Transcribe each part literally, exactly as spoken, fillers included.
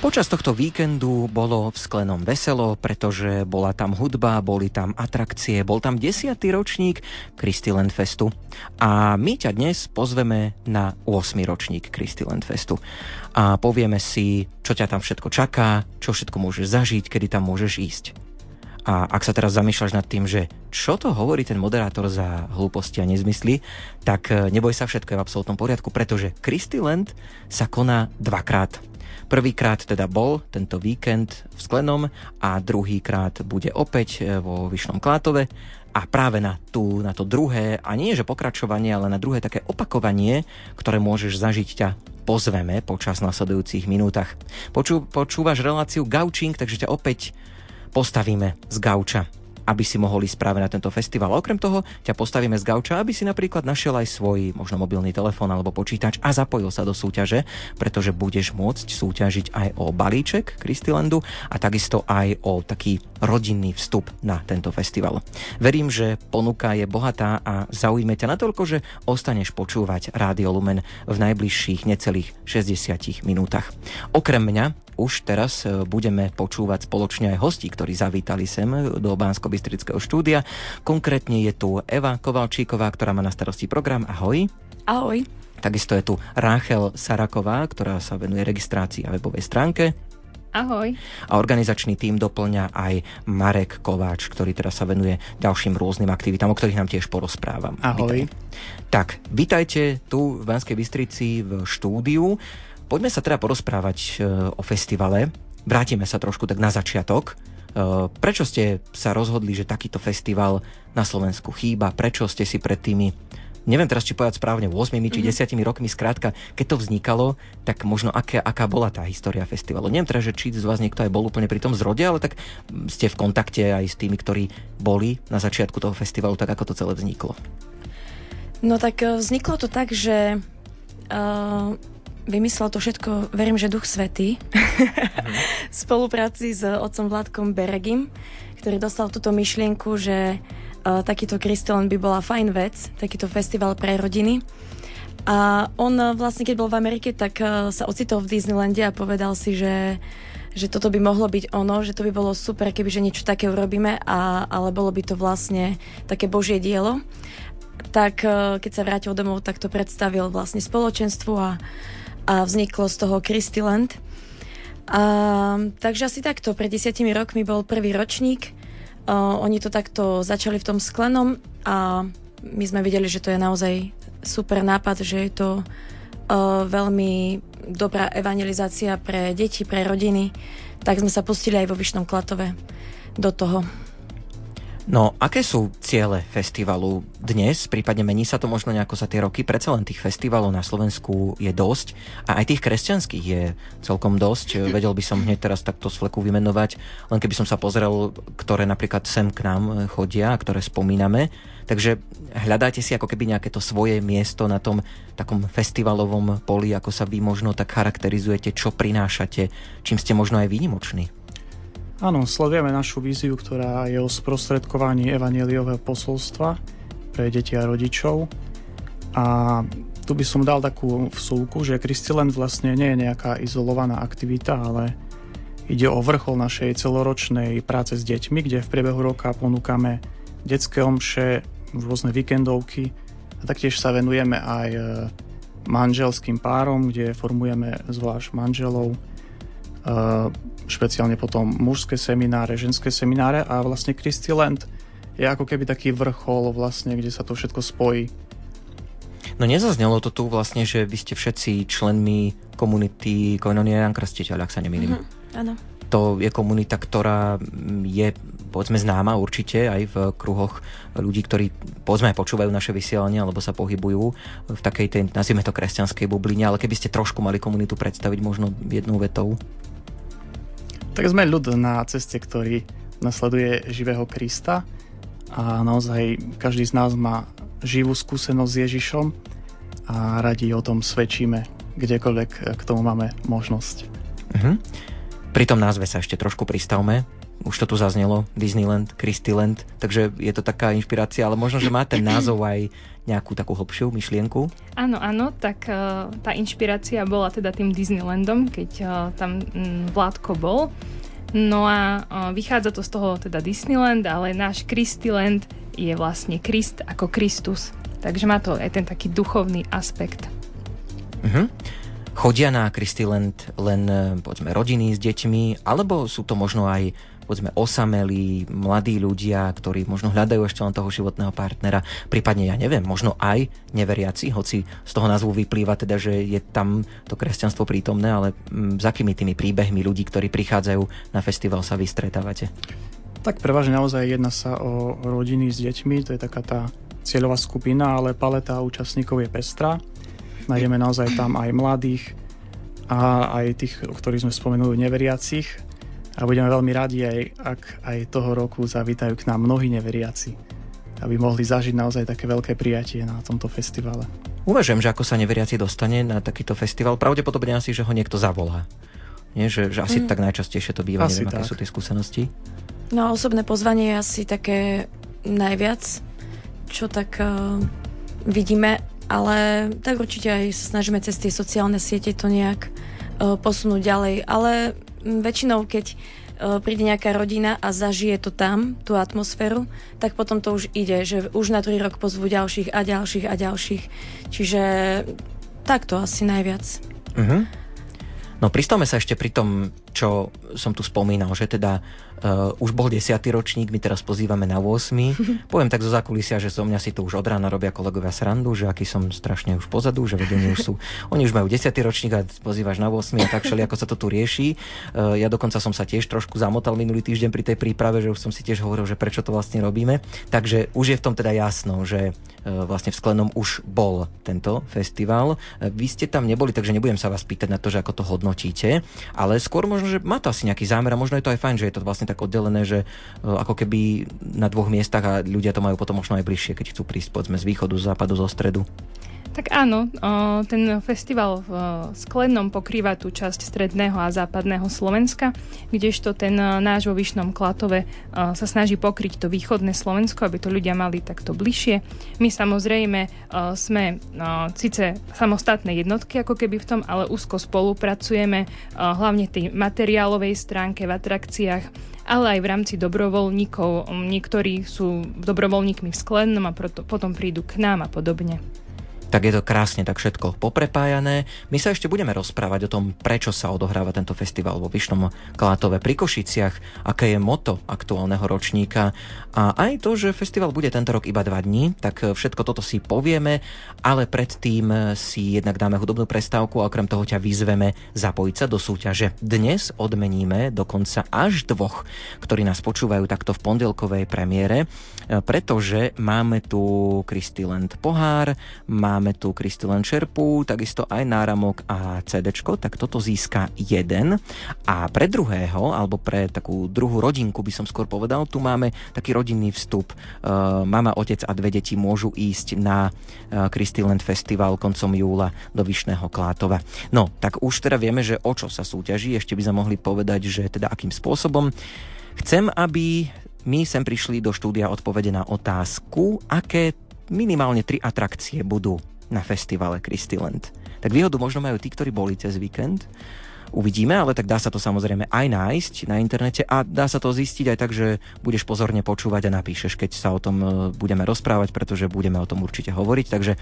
Počas tohto víkendu bolo v Sklenom veselo, pretože bola tam hudba, boli tam atrakcie, bol tam desiatý ročník Christiland Festu. A my ťa dnes pozveme na ôsmy ročník Christiland Festu. A povieme si, čo ťa tam všetko čaká, čo všetko môžeš zažiť, kedy tam môžeš ísť. A ak sa teraz zamýšľaš nad tým, že čo to hovorí ten moderátor za hlúposti a nezmysly, tak neboj sa, všetko je v absolútnom poriadku, pretože Christiland sa koná dvakrát. Prvýkrát teda bol tento víkend v Sklenom a druhýkrát bude opäť vo Vyšnom Klátove a práve na, tú, na to druhé, a nie že pokračovanie, ale na druhé také opakovanie, ktoré môžeš zažiť, ťa pozveme počas nasledujúcich minútach. Počú, počúvaš reláciu Gaučing, takže ťa opäť postavíme z gauča, aby si mohol ísť práve na tento festival. A okrem toho ťa postavíme z gauča, aby si napríklad našiel aj svoj možno mobilný telefón alebo počítač a zapojil sa do súťaže, pretože budeš môcť súťažiť aj o balíček Christilandu a takisto aj o taký rodinný vstup na tento festival. Verím, že ponuka je bohatá a zaujme ťa natoľko, že ostaneš počúvať Rádio Lumen v najbližších necelých šesťdesiatich minútach. Okrem mňa už teraz budeme počúvať spoločne aj hostí, ktorí zavítali sem do Banskobystrického štúdia. Konkrétne je tu Eva Kovalčíková, ktorá má na starosti program. Ahoj. Ahoj. Takisto je tu Rachel Saraková, ktorá sa venuje registrácii a webovej stránke. Ahoj. A organizačný tím doplňa aj Marek Kováč, ktorý teraz sa venuje ďalším rôznym aktivitám, o ktorých nám tiež porozprávam. Ahoj. Vítaj. Tak, vítajte tu v Banskej Bystrici v štúdiu. Poďme sa teda porozprávať o festivale. Vrátime sa trošku tak na začiatok. Prečo ste sa rozhodli, že takýto festival na Slovensku chýba? Prečo ste si pred tými, neviem teraz, či povedať správne, ôsmimi či desiatimi mm-hmm. rokmi, skrátka, keď to vznikalo, tak možno aká, aká bola tá história festivalu? Neviem teraz, že či z vás niekto aj bol úplne pri tom zrode, ale tak ste v kontakte aj s tými, ktorí boli na začiatku toho festivalu, tak ako to celé vzniklo? No tak vzniklo to tak, že... Uh... Vymyslel to všetko, verím, že Duch Svätý, v spolupráci s otcom Vladkom Beregim, ktorý dostal túto myšlienku, že uh, takýto Christiland by bola fajn vec, takýto festival pre rodiny. A on uh, vlastne, keď bol v Amerike, tak uh, sa ocitol v Disneylande a povedal si, že, že toto by mohlo byť ono, že to by bolo super, kebyže niečo také urobíme, a, ale bolo by to vlastne také božie dielo. Tak uh, keď sa vrátil domov, tak to predstavil vlastne spoločenstvu a a vzniklo z toho Christiland. A, takže asi takto, pred desiatimi rokmi bol prvý ročník, a oni to takto začali v tom Sklenom a my sme videli, že to je naozaj super nápad, že je to a, veľmi dobrá evangelizácia pre deti, pre rodiny, tak sme sa pustili aj vo Vyšnom Klatove do toho. No, aké sú ciele festivalu dnes? Prípadne mení sa to možno nejako za tie roky? Predsa len tých festivalov na Slovensku je dosť a aj tých kresťanských je celkom dosť. Vedel by som hneď teraz takto z fleku vymenovať, len keby som sa pozrel, ktoré napríklad sem k nám chodia a ktoré spomíname. Takže hľadáte si ako keby nejaké to svoje miesto na tom takom festivalovom poli, ako sa vy možno tak charakterizujete, čo prinášate, čím ste možno aj výnimoční? Áno, sledujeme našu víziu, ktorá je o sprostredkovaní evanjeliového posolstva pre deti a rodičov. A tu by som dal takú vsúku, že Christiland vlastne nie je nejaká izolovaná aktivita, ale ide o vrchol našej celoročnej práce s deťmi, kde v priebehu roka ponúkame detské omše, rôzne víkendovky a taktiež sa venujeme aj manželským párom, kde formujeme zvlášť manželov, špeciálne potom mužské semináre, ženské semináre a vlastne Christiland je ako keby taký vrchol vlastne, kde sa to všetko spojí. No nezaznelo to tu vlastne, že vy ste všetci členmi komunity Koinonia Ján Krstiteľ, ak sa nemýlim. Mm-hmm, áno. To je komunita, ktorá je, povedzme, známa určite aj v kruhoch ľudí, ktorí, povedzme, počúvajú naše vysielanie alebo sa pohybujú v takej tej, nazvime to, kresťanskej bubline, ale keby ste trošku mali komunitu predstaviť možno jednou vetou. Tak sme ľud na ceste, ktorý nasleduje živého Krista a naozaj každý z nás má živú skúsenosť s Ježišom a radi o tom svedčíme, kdekoľvek k tomu máme možnosť. Mhm. Pri tom názve sa ešte trošku pristavme. Už to tu zaznelo, Disneyland, Christiland, takže je to taká inšpirácia, ale možno, že má ten názov aj nejakú takú hlbšiu myšlienku? Áno, áno, tak uh, tá inšpirácia bola teda tým Disneylandom, keď uh, tam um, Vládko bol. No a uh, vychádza to z toho teda Disneyland, ale náš Christiland je vlastne Krist ako Kristus, takže má to aj ten taký duchovný aspekt. Mhm. Chodia na Christiland len, povedzme, rodiny s deťmi, alebo sú to možno aj, povedzme, osamelí mladí ľudia, ktorí možno hľadajú ešte len toho životného partnera, prípadne, ja neviem, možno aj neveriaci, hoci z toho názvu vyplýva teda, že je tam to kresťanstvo prítomné, ale m, s akými tými príbehmi ľudí, ktorí prichádzajú na festival, sa vystretávate? Tak prevažne naozaj jedná sa o rodiny s deťmi, to je taká tá cieľová skupina, ale paleta účastníkov je pestrá. Nájdeme naozaj tam aj mladých a aj tých, o ktorých sme spomenuli, neveriacich. A budeme veľmi radi, aj, ak aj toho roku zavítajú k nám mnohí neveriaci, aby mohli zažiť naozaj také veľké prijatie na tomto festivale. Uvažujem, že ako sa neveriaci dostane na takýto festival, pravdepodobne asi, že ho niekto zavolá. Nie, že, že asi mm. tak najčastejšie to býva, asi neviem, tak. Aké sú tie skúsenosti. No a osobné pozvanie je asi také najviac, čo tak uh, vidíme. Ale tak určite aj sa snažíme cez tie sociálne siete to nejak uh, posunúť ďalej. Ale väčšinou, keď uh, príde nejaká rodina a zažije to tam, tú atmosféru, tak potom to už ide, že už na druhý rok pozvú ďalších a ďalších a ďalších. Čiže takto asi najviac. Uh-huh. No pristavme sa ešte pri tom, čo som tu spomínal, že teda Uh, už bol desiatý ročník, my teraz pozývame na ôsmy. Poviem tak zo zákulisia, že zo mňa si to už od rána robia kolegovia srandu, že aký som strašne už pozadu, že vedení už sú, oni už majú desiatý ročník a pozývaš na ôsmy a tak všeli, ako sa to tu rieši. Uh, ja dokonca som sa tiež trošku zamotal minulý týždeň pri tej príprave, že už som si tiež hovoril, že prečo to vlastne robíme. Takže už je v tom teda jasno, že uh, vlastne v Sklenom už bol tento festival. Uh, vy ste tam neboli, takže nebudem sa vás pýtať na to, že ako to hodnotíte, ale skôr možno, že má to asi nejaký zámer a možno je to aj fajn, že je to vlastne tak oddelené, že ako keby na dvoch miestach a ľudia to majú potom možno aj bližšie, keď chcú prísť, povedzme, z východu, z západu, zo stredu. Tak áno, ten festival v Sklenom pokrýva tú časť stredného a západného Slovenska, kdežto ten náš vo Vyšnom Klátove sa snaží pokryť to východné Slovensko, aby to ľudia mali takto bližšie. My samozrejme sme síce samostatné jednotky ako keby v tom, ale úzko spolupracujeme hlavne tej materiálovej stránke v atrakciách, ale aj v rámci dobrovoľníkov. Niektorí sú dobrovoľníkmi v Sklenom a proto, potom prídu k nám a podobne. Tak je to krásne, tak všetko poprepájané. My sa ešte budeme rozprávať o tom, prečo sa odohráva tento festival vo Vyšnom Klátove pri Košiciach, aké je motto aktuálneho ročníka a aj to, že festival bude tento rok iba dva dní, tak všetko toto si povieme, ale predtým si jednak dáme hudobnú prestávku a okrem toho ťa vyzveme zapojiť sa do súťaže. Dnes odmeníme dokonca až dvoch, ktorí nás počúvajú takto v pondelkovej premiére, pretože máme tu Christiland pohár, máme Máme tu Christiland šerpu, takisto aj náramok a CDčko, tak toto získa jeden. A pre druhého, alebo pre takú druhú rodinku by som skôr povedal, tu máme taký rodinný vstup. Uh, mama, otec a dve deti môžu ísť na uh, Christiland Festival koncom júla do Vyšného Klátova. No, tak už teda vieme, že o čo sa súťaží, ešte by sme mohli povedať, že teda akým spôsobom. Chcem, aby my sem prišli do štúdia odpovede na otázku, aké minimálne tri atrakcie budú na festivale Christiland. Tak výhodu možno majú tí, ktorí boli cez víkend. Uvidíme, ale tak dá sa to samozrejme aj nájsť na internete a dá sa to zistiť aj tak, že budeš pozorne počúvať a napíšeš, keď sa o tom budeme rozprávať, pretože budeme o tom určite hovoriť. Takže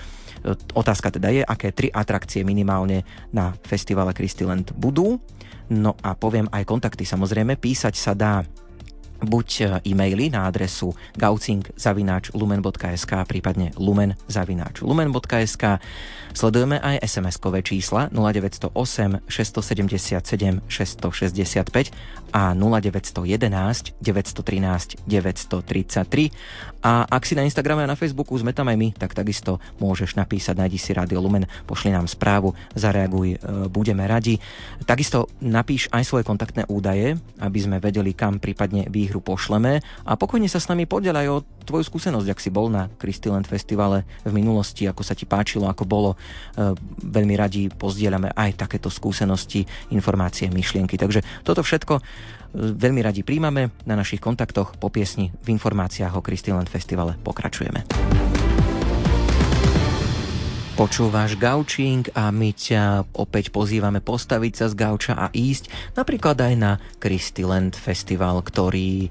otázka teda je, aké tri atrakcie minimálne na festivale Christiland budú. No a poviem aj kontakty samozrejme. Písať sa dá buď e-maily na adresu gaucing zavináč lumen bodka es ká, prípadne lumen zavináč lumen bodka es ká. Sledujeme aj es em eskové čísla nula deväť nula osem šesť sedem sedem šesť šesť päť a nula deväť jedna jedna deväť jedna tri deväť tri tri. A ak si na Instagrame a na Facebooku sme tam aj my, tak takisto môžeš napísať, nájdi si Rádio Lumen, pošli nám správu, zareaguj, budeme radi. Takisto napíš aj svoje kontaktné údaje, aby sme vedeli, kam prípadne vy hru pošleme a pokojne sa s nami podieľaj o tvoju skúsenosť, ak si bol na Christiland Festivale v minulosti, ako sa ti páčilo, ako bolo. Veľmi radi pozdieľame aj takéto skúsenosti, informácie, myšlienky. Takže toto všetko veľmi radi príjmame na našich kontaktoch po piesni. V informáciách o Christiland Festivale pokračujeme. Počúvaš Gaučing a my ťa opäť pozývame postaviť sa z gauča a ísť napríklad aj na Christiland Festival, ktorý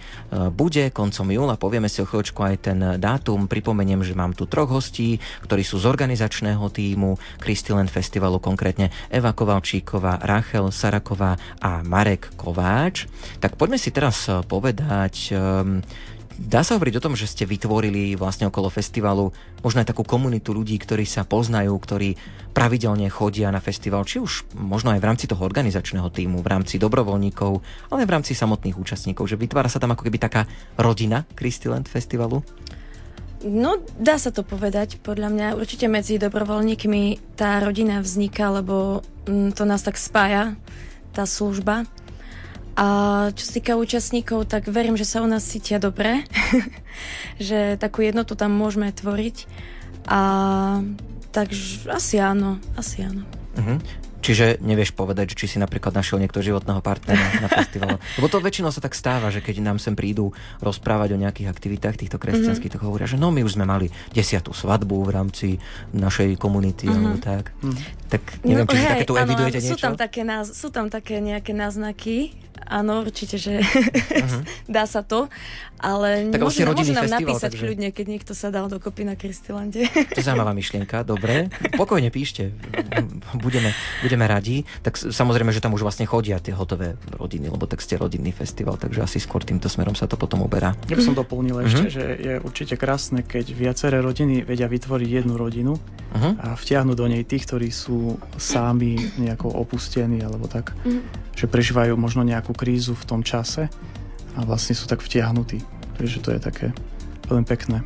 bude koncom júla. Povieme si o chvíľočku aj ten dátum. Pripomeniem, že mám tu troch hostí, ktorí sú z organizačného tímu Christiland Festivalu, konkrétne Eva Kovalčíková, Rachel Saraková a Marek Kováč. Tak poďme si teraz povedať... Dá sa hovoriť o tom, že ste vytvorili vlastne okolo festivalu možno aj takú komunitu ľudí, ktorí sa poznajú, ktorí pravidelne chodia na festival, či už možno aj v rámci toho organizačného tímu, v rámci dobrovoľníkov, ale aj v rámci samotných účastníkov, že vytvára sa tam ako keby taká rodina Christiland Festivalu? No, dá sa to povedať, podľa mňa. Určite medzi dobrovoľníkmi tá rodina vzniká, lebo to nás tak spája, tá služba. A čo sa týka účastníkov, tak verím, že sa u nás cítia dobre, že takú jednotu tam môžeme tvoriť. A takže asi áno, asi áno. Uh-huh. Čiže nevieš povedať, či si napríklad našiel niekto životného partnera na festivale. Lebo to väčšinou sa tak stáva, že keď nám sem prídu rozprávať o nejakých aktivitách týchto kresťanských, uh-huh. tak hovoria, že no my už sme mali desiatú svadbu v rámci našej komunity, uh-huh. alebo tak. Uh-huh. Tak neviem, no, či hej, si takéto evidujete niečo? Sú tam také, náz- sú tam také nejaké náznaky. Áno, určite, že uh-huh. dá sa to, ale tak môžu, môžu nám festival, napísať takže... kľudne, keď niekto sa dal dokopy na Christilande. To je zaujímavá myšlienka, dobre. Pokojne píšte, budeme, budeme radi. Tak samozrejme, že tam už vlastne chodia tie hotové rodiny, lebo tak ste rodinný festival, takže asi skôr týmto smerom sa to potom uberá. Ja by som doplnil uh-huh. ešte, že je určite krásne, keď viaceré rodiny vedia vytvoriť jednu rodinu uh-huh. a vtiahnu do nej tých, ktorí sú sami nejako opustení, alebo tak, uh-huh. že prežívajú možno nejak krízu v tom čase a vlastne sú tak vtiahnutí. Takže to je také veľmi pekné.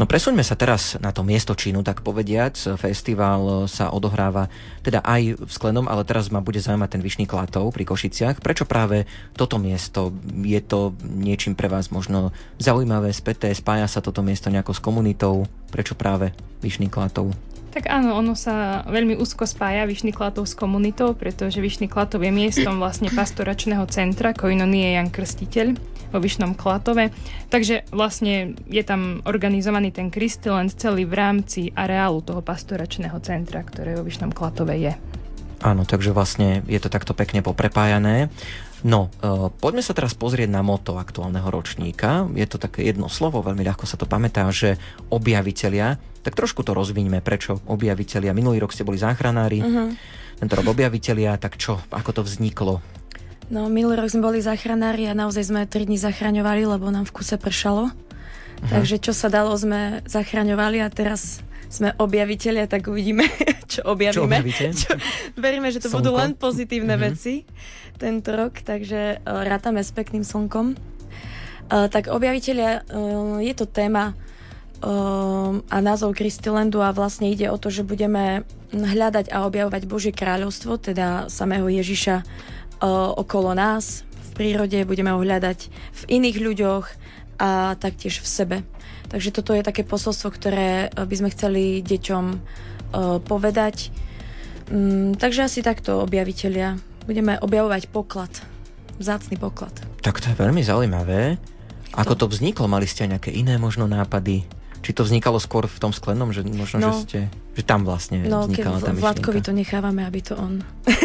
No presuňme sa teraz na to miesto činu, tak povediac. Festival sa odohráva teda aj v Sklenom, ale teraz ma bude zaujímať ten Vyšný Klátov pri Košiciach. Prečo práve toto miesto? Je to niečím pre vás možno zaujímavé, späté? Spája sa toto miesto nejako s komunitou? Prečo práve Vyšný Klátov? Tak áno, ono sa veľmi úzko spája Vyšný Klátov s komunitou, pretože Vyšný Klátov je miestom vlastne pastoračného centra Koinonie Ján Krstiteľ vo Vyšnom Klátove. Takže vlastne je tam organizovaný ten Christiland celý v rámci areálu toho pastoračného centra, ktoré vo Vyšnom Klátove je. Áno, takže vlastne je to takto pekne poprepájané. No, e, poďme sa teraz pozrieť na motto aktuálneho ročníka. Je to také jedno slovo, veľmi ľahko sa to pamätá, že objavitelia. Tak trošku to rozviňme, prečo objavitelia. Minulý rok ste boli záchranári, uh-huh. tento rok objavitelia, tak čo, ako to vzniklo? No, minulý rok sme boli záchranári a naozaj sme tri dni zachraňovali, lebo nám v kuse pršalo. Uh-huh. Takže čo sa dalo, sme zachraňovali a teraz... sme objavitelia, tak uvidíme, čo objavíme. Čo čo, veríme, že to slnko. Budú len pozitívne mm-hmm. veci tento rok, takže uh, rátame s pekným slnkom. Uh, tak objavitelia, uh, je to téma uh, a názov Christilandu a vlastne ide o to, že budeme hľadať a objavovať Božie kráľovstvo, teda samého Ježiša uh, okolo nás, v prírode, budeme ho hľadať v iných ľuďoch a taktiež v sebe. Takže toto je také posolstvo, ktoré by sme chceli deťom uh, povedať. Um, takže asi takto, objavitelia. Budeme objavovať poklad. Vzácny poklad. Tak to je veľmi zaujímavé. Ako to vzniklo? Mali ste aj nejaké iné možno nápady? Či to vznikalo skôr v tom Sklenom? Že možno, no, že, ste, že tam vlastne no, vznikala tá myšlienka. No, Vládkovi to nechávame, aby to on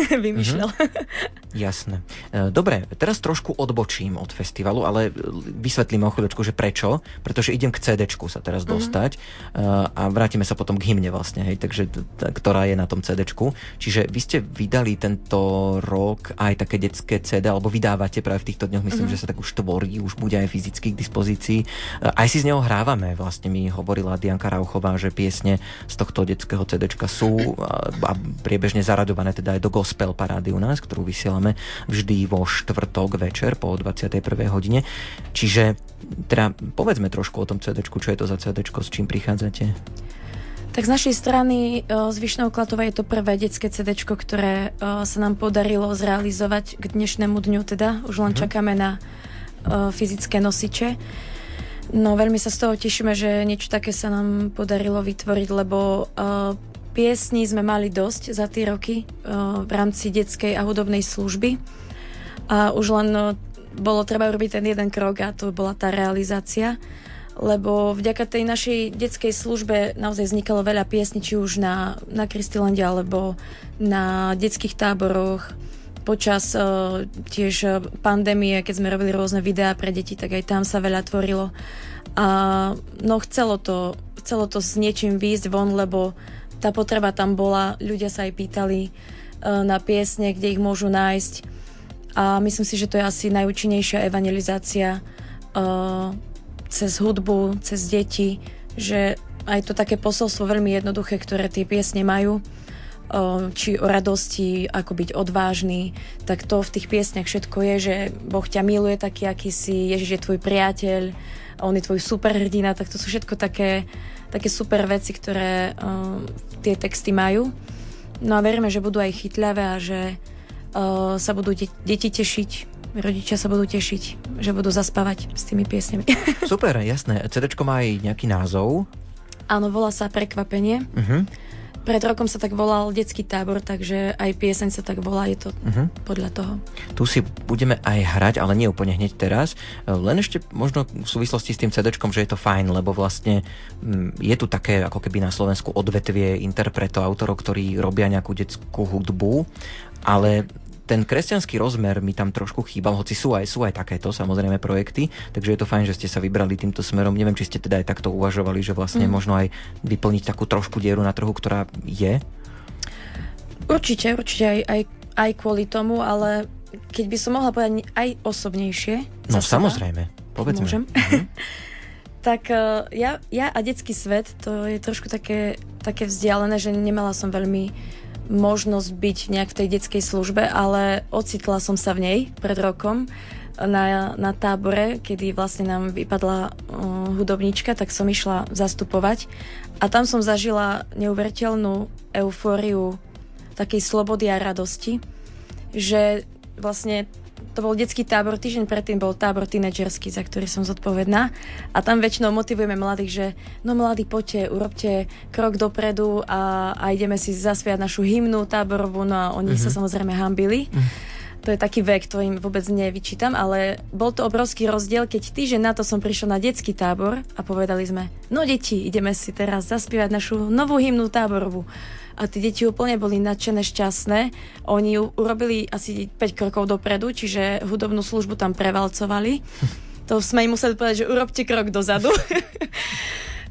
vymýšľal. Mm-hmm. Jasné. Dobre, teraz trošku odbočím od festivalu, ale vysvetlím o chvíľočku, že prečo. Pretože idem k cé déčku sa teraz mm-hmm. dostať a vrátime sa potom k hymne vlastne, hej, takže ktorá je na tom cé déčku. Čiže vy ste vydali tento rok aj také detské cé dé, alebo vydávate práve v týchto dňoch, myslím, mm-hmm. že sa tak už tvorí, už bude aj fyzicky k dispozícii. Aj si z neho hrávame vlastne my. Hovorila Dianka Rauchová, že piesne z tohto detského cé déčka sú a priebežne zaraďované teda aj do gospel parády u nás, ktorú vysielame vždy vo štvrtok večer po dvadsiatej prvej hodine. Čiže teda povedzme trošku o tom cé déčku, čo je to za cé déčko, s čím prichádzate? Tak z našej strany z Vyšného Klátova je to prvé detské cé déčko, ktoré sa nám podarilo zrealizovať k dnešnému dňu, teda už len mm-hmm. čakáme na fyzické nosiče. No veľmi sa z toho tešíme, že niečo také sa nám podarilo vytvoriť, lebo uh, piesní sme mali dosť za tie roky uh, v rámci detskej a hudobnej služby. A už len uh, bolo treba urobiť ten jeden krok a to bola tá realizácia, lebo vďaka tej našej detskej službe naozaj vznikalo veľa piesní, či už na, na Christilande alebo na detských táboroch. Počas uh, tiež pandémie, keď sme robili rôzne videá pre deti, tak aj tam sa veľa tvorilo. A no chcelo to, chcelo to s niečím výjsť von, lebo tá potreba tam bola. Ľudia sa aj pýtali uh, na piesne, kde ich môžu nájsť. A myslím si, že to je asi najúčinnejšia evangelizácia uh, cez hudbu, cez deti, že aj to také posolstvo veľmi jednoduché, ktoré tie piesne majú, či o radosti, ako byť odvážny, tak to v tých piesňach všetko je, že Boh ťa miluje taký, aký si, Ježiš je tvoj priateľ, on je tvoj superhrdina, tak to sú všetko také, také super veci, ktoré uh, tie texty majú. No a veríme, že budú aj chytľavé a že uh, sa budú de- deti tešiť, rodičia sa budú tešiť, že budú zaspávať s tými piesňami. Super, jasné. CDčko má aj nejaký názov? Áno, volá sa Prekvapenie. Mhm. Uh-huh. Pred rokom sa tak volal detský tábor, takže aj pieseň sa tak volá, je to uh-huh. podľa toho. Tu si budeme aj hrať, ale nie úplne hneď teraz. Len ešte možno v súvislosti s tým CDčkom, že je to fajn, lebo vlastne je tu také ako keby na Slovensku odvetvie interpretov, autorov, ktorí robia nejakú detskú hudbu, ale ten kresťanský rozmer mi tam trošku chýbal, hoci sú aj, sú aj takéto samozrejme projekty, takže je to fajn, že ste sa vybrali týmto smerom. Neviem, či ste teda aj takto uvažovali, že vlastne mm. možno aj vyplniť takú trošku dieru na trhu, ktorá je? Určite, určite aj, aj, aj kvôli tomu, ale keď by som mohla povedať aj osobnejšie. No samozrejme, povedzme. Môžem. Mhm. Tak ja, ja a detský svet, to je trošku také, také vzdialené, že nemala som veľmi možnosť byť nejak v tej detskej službe, ale ocitla som sa v nej pred rokom na, na tábore, kedy vlastne nám vypadla uh, hudobnička, tak som išla zastupovať a tam som zažila neuveriteľnú eufóriu takej slobody a radosti, že vlastne to bol detský tábor, týždeň predtým bol tábor tínedžerský, za ktorý som zodpovedná a tam väčšinou motivujeme mladých, že no mladí, poďte, urobte krok dopredu a, a ideme si zaspiať našu hymnu táborovú, no a oni mm-hmm. sa samozrejme hambili. Mm-hmm. To je taký vek, to im vôbec nevyčítam, ale bol to obrovský rozdiel, keď týždeň na to som prišla na detský tábor a povedali sme, no deti, ideme si teraz zaspievať našu novú hymnu táborovú. A tí deti úplne boli nadšené, šťastné. Oni ju urobili asi päť krokov dopredu, čiže hudobnú službu tam prevalcovali. To sme im museli povedať, že urobte krok dozadu.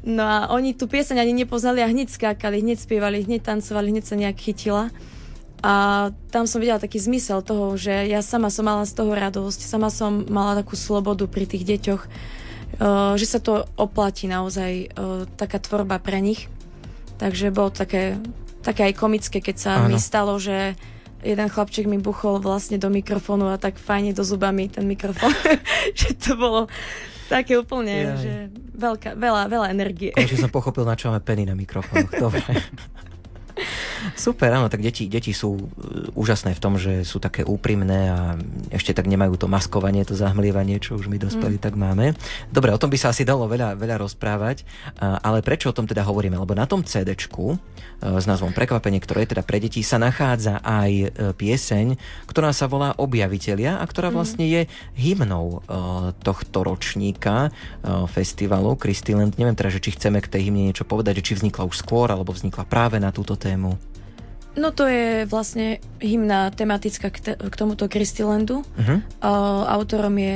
No a oni tú pieseň ani nepoznali a hneď skákali, hneď spievali, hneď tancovali, hneď sa nejak chytila. A tam som videla taký zmysel toho, že ja sama som mala z toho radosť, sama som mala takú slobodu pri tých deťoch, že sa to oplatí naozaj taká tvorba pre nich. Takže bolo také, také aj komické, keď sa Áno. mi stalo, že jeden chlapček mi buchol vlastne do mikrofónu a tak fajne do zubami ten mikrofón, že to bolo také úplne, Jaj. Že veľká, veľa, veľa energie. Konečne som pochopil, na čo máme peny na mikrofónoch. Dobre. Super, áno, tak deti, deti sú úžasné v tom, že sú také úprimné a ešte tak nemajú to maskovanie, to zahmlievanie, čo už my dospelí mm. tak máme. Dobre, o tom by sa asi dalo veľa, veľa rozprávať, ale prečo o tom teda hovoríme? Lebo na tom CDčku s názvom Prekvapenie, ktoré je teda pre deti, sa nachádza aj pieseň, ktorá sa volá Objavitelia a ktorá vlastne je hymnou tohto ročníka festivalu Christiland. Neviem teda, že či chceme k tej hymne niečo povedať, že či vznikla už skôr, alebo vznikla práve na túto tému. No to je vlastne hymna tematická k, te, k tomuto Christilandu. Uh-huh. Uh, autorom je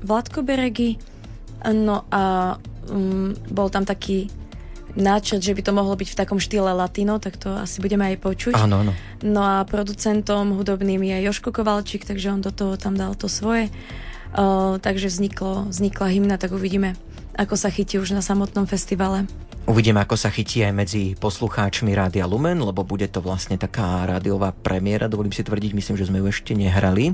Vladko Beregi. No a um, bol tam taký náčrt, že by to mohlo byť v takom štýle latino, tak to asi budeme aj počuť. Áno, áno. No a producentom hudobným je Joško Kovalčík, takže on do toho tam dal to svoje. Uh, takže vzniklo, vznikla hymna, tak uvidíme, ako sa chytí už na samotnom festivale. Uvidíme, ako sa chytí aj medzi poslucháčmi Rádia Lumen, lebo bude to vlastne taká rádiová premiéra, dovolím si tvrdiť, myslím, že sme ju ešte nehrali.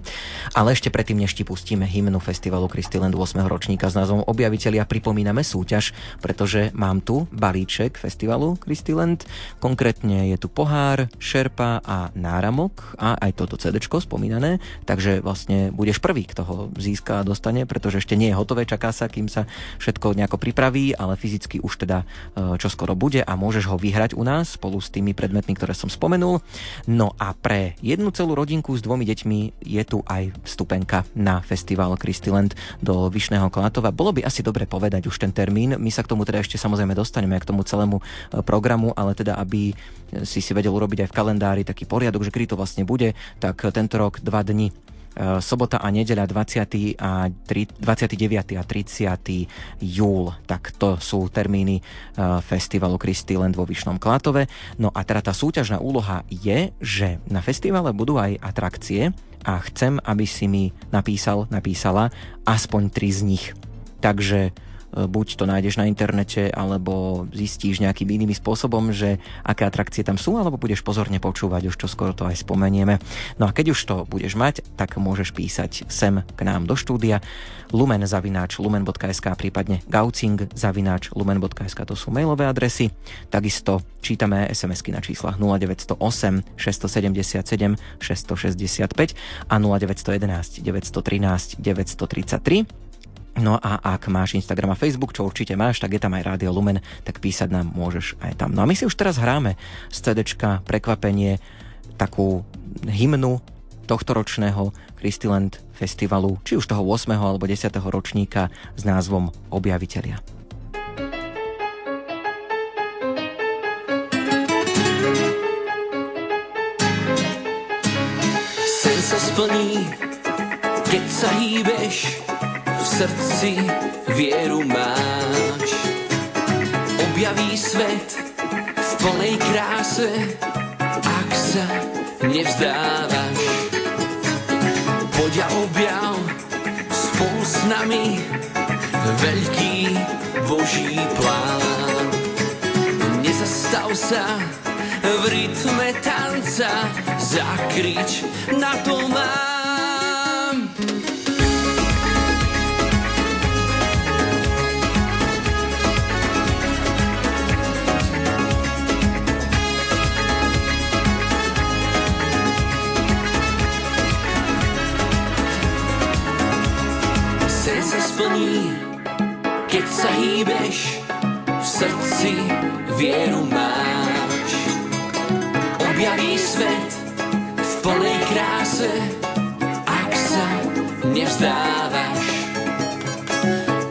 Ale ešte predtým, než ti pustíme hymnu festivalu Christiland ôsmeho ročníka s názvom Objavitelia, pripomíname súťaž, pretože mám tu balíček festivalu Christiland. Konkrétne je tu pohár, šerpa a náramok a aj toto cédečko spomínané, takže vlastne budeš prvý, kto ho získa a dostane, pretože ešte nie je hotové, čaká sa, kým sa všetko nejako pripraví, ale fyzicky už teda čo skoro bude a môžeš ho vyhrať u nás spolu s tými predmetmi, ktoré som spomenul. No a pre jednu celú rodinku s dvomi deťmi je tu aj vstupenka na festival Christiland do Vyšného Klátova. Bolo by asi dobre povedať už ten termín. My sa k tomu teda ešte samozrejme dostaneme, k tomu celému programu, ale teda aby si si vedel urobiť aj v kalendári taký poriadok, že kedy to vlastne bude, tak tento rok dva dni. Sobota a nedeľa dvadsiateho a tri, dvadsiateho deviateho a tridsiateho júl. Tak to sú termíny festivalu Christiland vo Vyšnom Klátove. No a teda tá súťažná úloha je, že na festivale budú aj atrakcie a chcem, aby si mi napísal, napísala aspoň tri z nich. Takže buď to nájdeš na internete, alebo zistíš nejakým iným spôsobom, že aké atrakcie tam sú, alebo budeš pozorne počúvať, už čo skoro to aj spomenieme. No a keď už to budeš mať, tak môžeš písať sem k nám do štúdia lumen zavináč lumen bodka es ká, prípadne gaučing zavináč lumen bodka es ká, to sú mailové adresy. Takisto čítame SMSky na číslach nula deväť nula osem šesť sedem sedem šesť šesť päť a nula deväť jedna jedna deväť jedna tri deväť tri tri. No a ak máš Instagram a Facebook, čo určite máš, tak je tam aj Rádio Lumen, tak písať nám môžeš aj tam. No a my si už teraz hráme z cédečka Prekvapenie takú hymnu tohtoročného Christiland festivalu, či už toho ôsmeho alebo desiateho ročníka s názvom Objavitelia. Sen sa splní, keď sa hýbeš, v srdci vieru máš. Objaví svet v plnej kráse, ak sa nevzdávaš. Poď a objav spolu s nami veľký Boží plán. Nezastav sa v rytme tanca, zakrič, na to mám. Splní, keď sa hýbeš, v srdci vieru máš. Objaví svet v plnej kráse, ak sa nevzdávaš.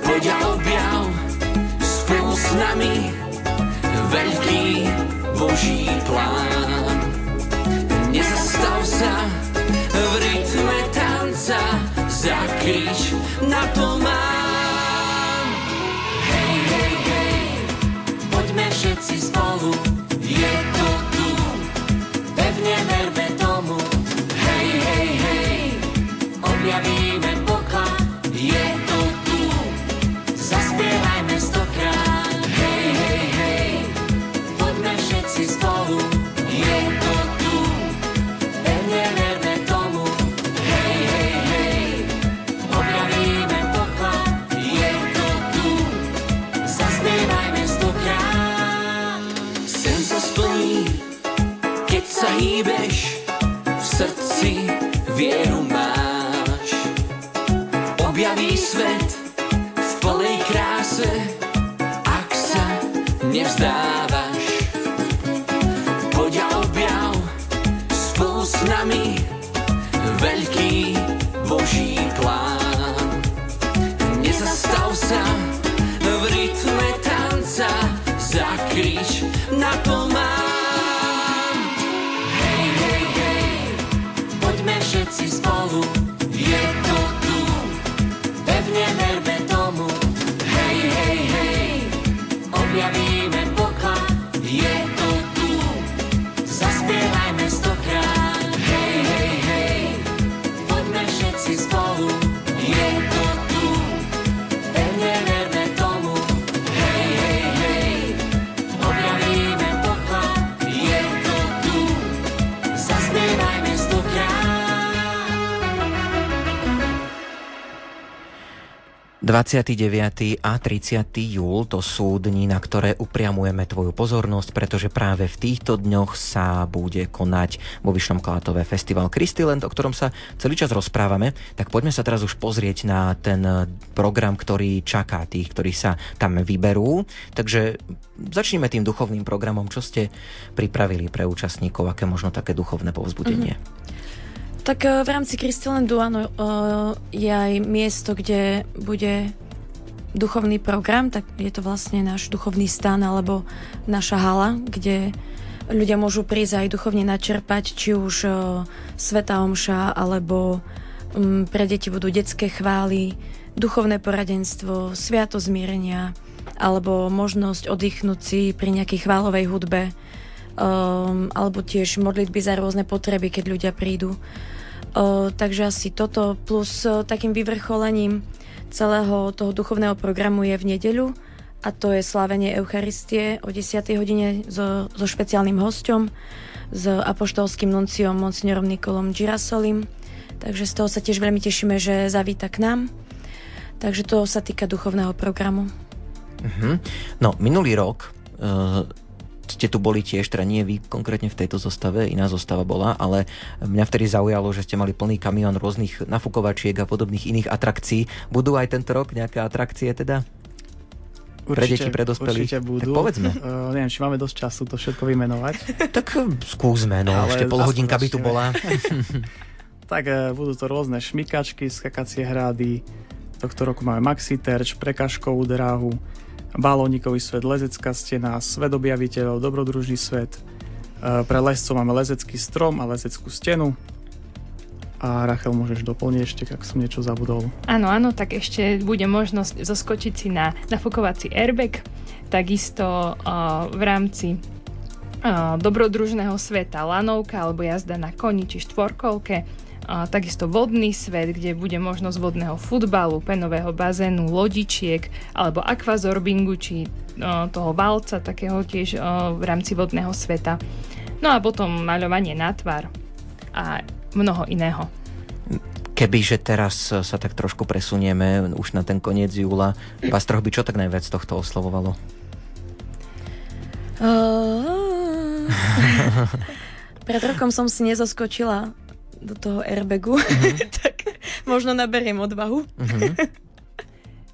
Poď a objav spolu s nami veľký Boží plán. Nezastav sa v rytme tanca, zakrič, na to mám. Hej, hej, hej, poďme všetci spolu, je to tu, pevne verme tomu. Hej, hej, hej, objavíme Boha, je to tu, zaspievajme stokrát. Hej, hej, hej, poďme všetci spolu, je to tu, pevne verme tomu. Hej, hej, hej, keď sa hýbeš, v srdci vieru máš. Objaví svet v plnej kráse, ak sa nevzdávaš. Poď a objav spolu s nami veľký Boží plán. Nezastav sa v rytme tanca, zakrič, na to mám. Všetci spolu, je to tu, pevne verme tomu. Hej, hej, hej, objavíme Boha, je to tu, zaspievajme stokrát. Hej, hej, hej, poďme všetci spolu, je to tu, pevne verme tomu. Hej, hej, hej, dvadsiateho deviateho a tridsiateho júla, to sú dni, na ktoré upriamujeme tvoju pozornosť, pretože práve v týchto dňoch sa bude konať vo Vyšnom Klátove festival Christiland, o ktorom sa celý čas rozprávame. Tak poďme sa teraz už pozrieť na ten program, ktorý čaká tých, ktorí sa tam vyberú. Takže začneme tým duchovným programom. Čo ste pripravili pre účastníkov? Aké možno také duchovné povzbudenie? Mm-hmm. Tak v rámci Christilandu, áno, je aj miesto, kde bude duchovný program, tak je to vlastne náš duchovný stan alebo naša hala, kde ľudia môžu prísť aj duchovne načerpať, či už svätá omša, alebo pre deti budú detské chvály, duchovné poradenstvo, sviato zmierenia, alebo možnosť oddychnúť si pri nejakej chválovej hudbe, Um, alebo tiež modlitby za rôzne potreby, keď ľudia prídu. Uh, takže asi toto, plus uh, takým vyvrcholením celého toho duchovného programu je v nedeľu, a to je slávenie Eucharistie o desiatej hodine so, so špeciálnym hosťom, s apoštolským nunciom monsignorom Nikolom Girasolim. Takže z toho sa tiež veľmi tešíme, že zavíta k nám. Takže to sa týka duchovného programu. Mm-hmm. No, minulý rok Uh... ste tu boli tiež, teda nie vy konkrétne v tejto zostave, iná zostava bola, ale mňa vtedy zaujalo, že ste mali plný kamión rôznych nafukovačiek a podobných iných atrakcií. Budú aj tento rok nejaké atrakcie teda? Určite, pre deti, pre dospelých? Určite budú. Tak povedzme. Uh, neviem, či máme dosť času to všetko vymenovať. Tak skúsme, no, ešte pol hodinka by tu bola. Tak uh, budú to rôzne šmykačky, skakacie hrády, tohto roku máme maxi terč, prekažkovú dráhu, Balónikový svet, lezecká stena, svet objaviteľov, dobrodružný svet. Pre lescov máme lezecký strom a lezeckú stenu. A Rachel, môžeš doplniť ešte, ak som niečo zabudol. Áno, áno, tak ešte bude možnosť zoskočiť si na nafukovací airbag. Takisto uh, v rámci uh, dobrodružného sveta lanovka alebo jazda na koni či štvorkolke. Uh, takisto vodný svet, kde bude možnosť vodného futbalu, penového bazénu, lodičiek alebo akvazorbingu, či uh, toho valca takého tiež uh, v rámci vodného sveta. No a potom maľovanie na tvár a mnoho iného. Kebyže teraz sa tak trošku presunieme už na ten koniec júla, vás troch by čo tak najviac tohto oslovovalo? Uh, pred rokom som si nezaskočila do toho airbagu, uh-huh. Tak možno naberiem odvahu. Uh-huh.